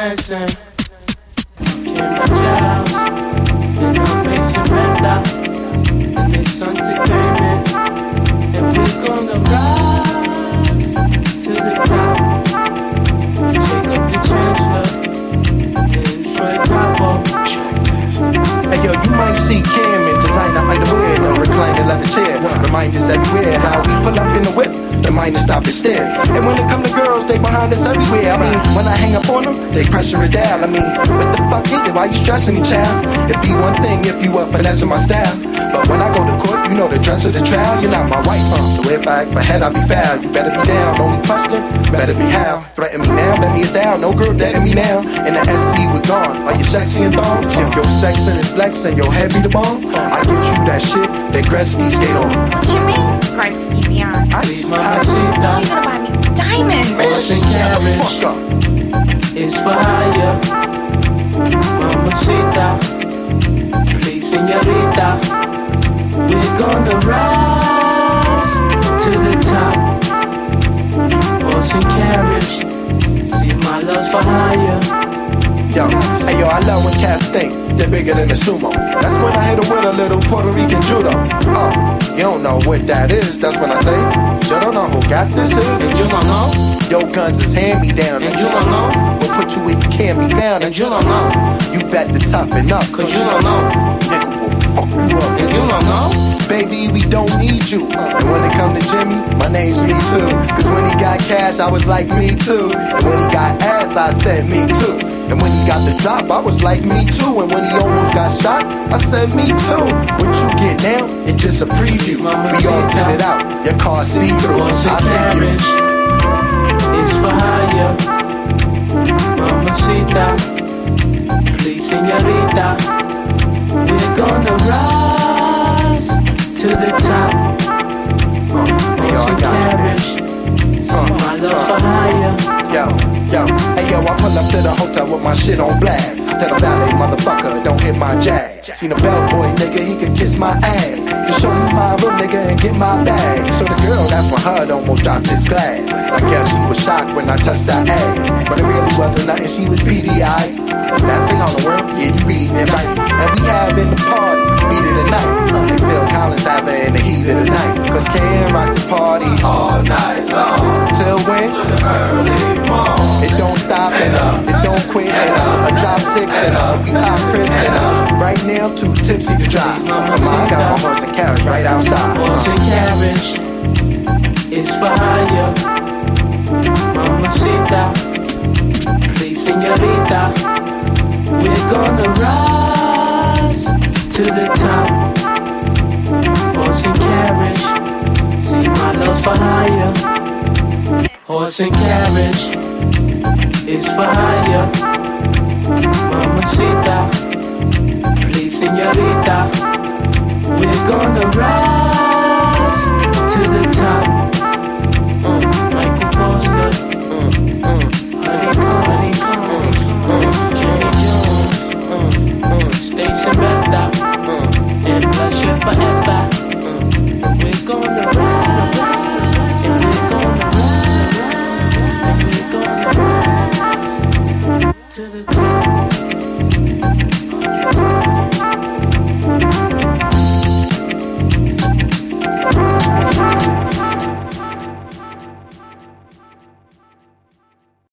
listen. Can't watch out. Don't make surrender. And the sun's entertainment. And we're gonna rise to the top. Shake up the chancellor. And Troy Capo. Hey yo, you might see Cam designer like the weird and recliner leather chair. Reminders everywhere how we pull up in the whip. The mind to stop and stare. And when it come to girls, they behind us everywhere. I mean, when I hang up on them, they pressure it down. I mean, what the fuck is it? Why you stressing me, child? It'd be one thing if you up finessing my style. But when I go to court, you know the dress of the trial. You're not my wife, huh? So if I act my head, I'll be foul. You better be down, only question, better be how. Threaten me now, bet me it's down. No girl dead in me now. And the SC was gone. Are you sexy and thong? If your sexin' is flex and your head be the bone, I get you that shit that Gretzky skate on. What you mean? Gretzky beyond. I need my Hasita. You gotta buy me diamonds. Mansion cabbage. Fuck up. It's fire. Mamacita. Please, señorita. We're gonna rise to the top. Mansion cabbage. See my love's fire. Yo, hey yo, I love when cats think they're bigger than a sumo. That's when I hit her with a little Puerto Rican judo. Oh, you don't know what that is, that's when I say. You don't know who got this is, and you don't know. Yo guns is hand me down, and you don't know. We'll put you where you can't be found, and you don't know. You bet to toughen up, cause you don't know. Nigga will fuck you up, and you don't know. Baby, we don't need you. And when it come to Jimmy, my name's Me Too. Cause when he got cash, I was like Me Too. And when he got ass, I said Me Too. And when he got the drop, I was like Me Too. And when he almost got shot, I said Me Too. What you get now, it's just a preview. We all turn it out, your car see through. I said you. It's for hire. Mamacita. Please, señorita. We're gonna rise to the top. My love for hire. Yo, I pull up to the hotel with my shit on black. Tell a valet motherfucker, don't hit my jag. Seen a bellboy nigga, he can kiss my ass. Just show me my room nigga and get my bag. So the girl that's for her almost dropped his glass. I guess she was shocked when I touched that ass. But it really wasn't nothing, she was BDI. That's thing on the world, yeah, you readin' it right. And we having the party, beat it at night. Bill Collins having in the heat of the night. Cause Cam rock the party all night long. Till when? Till the early morn. It don't stop and it don't quit and I drop six and we pop Chris and right now too tipsy to drive. I got my horse and carriage right outside. Horse and carriage, it's fire. Mamacita, please señorita. We're gonna rise to the top. Horse and carriage, see my love fire. Horse and carriage. It's fire, mamacita, please señorita. We're gonna rise to the top. Michael Foster, honey, Jimmy Jones, Station Betta, and Blusher forever. We're gonna rise, and we're gonna rise. To the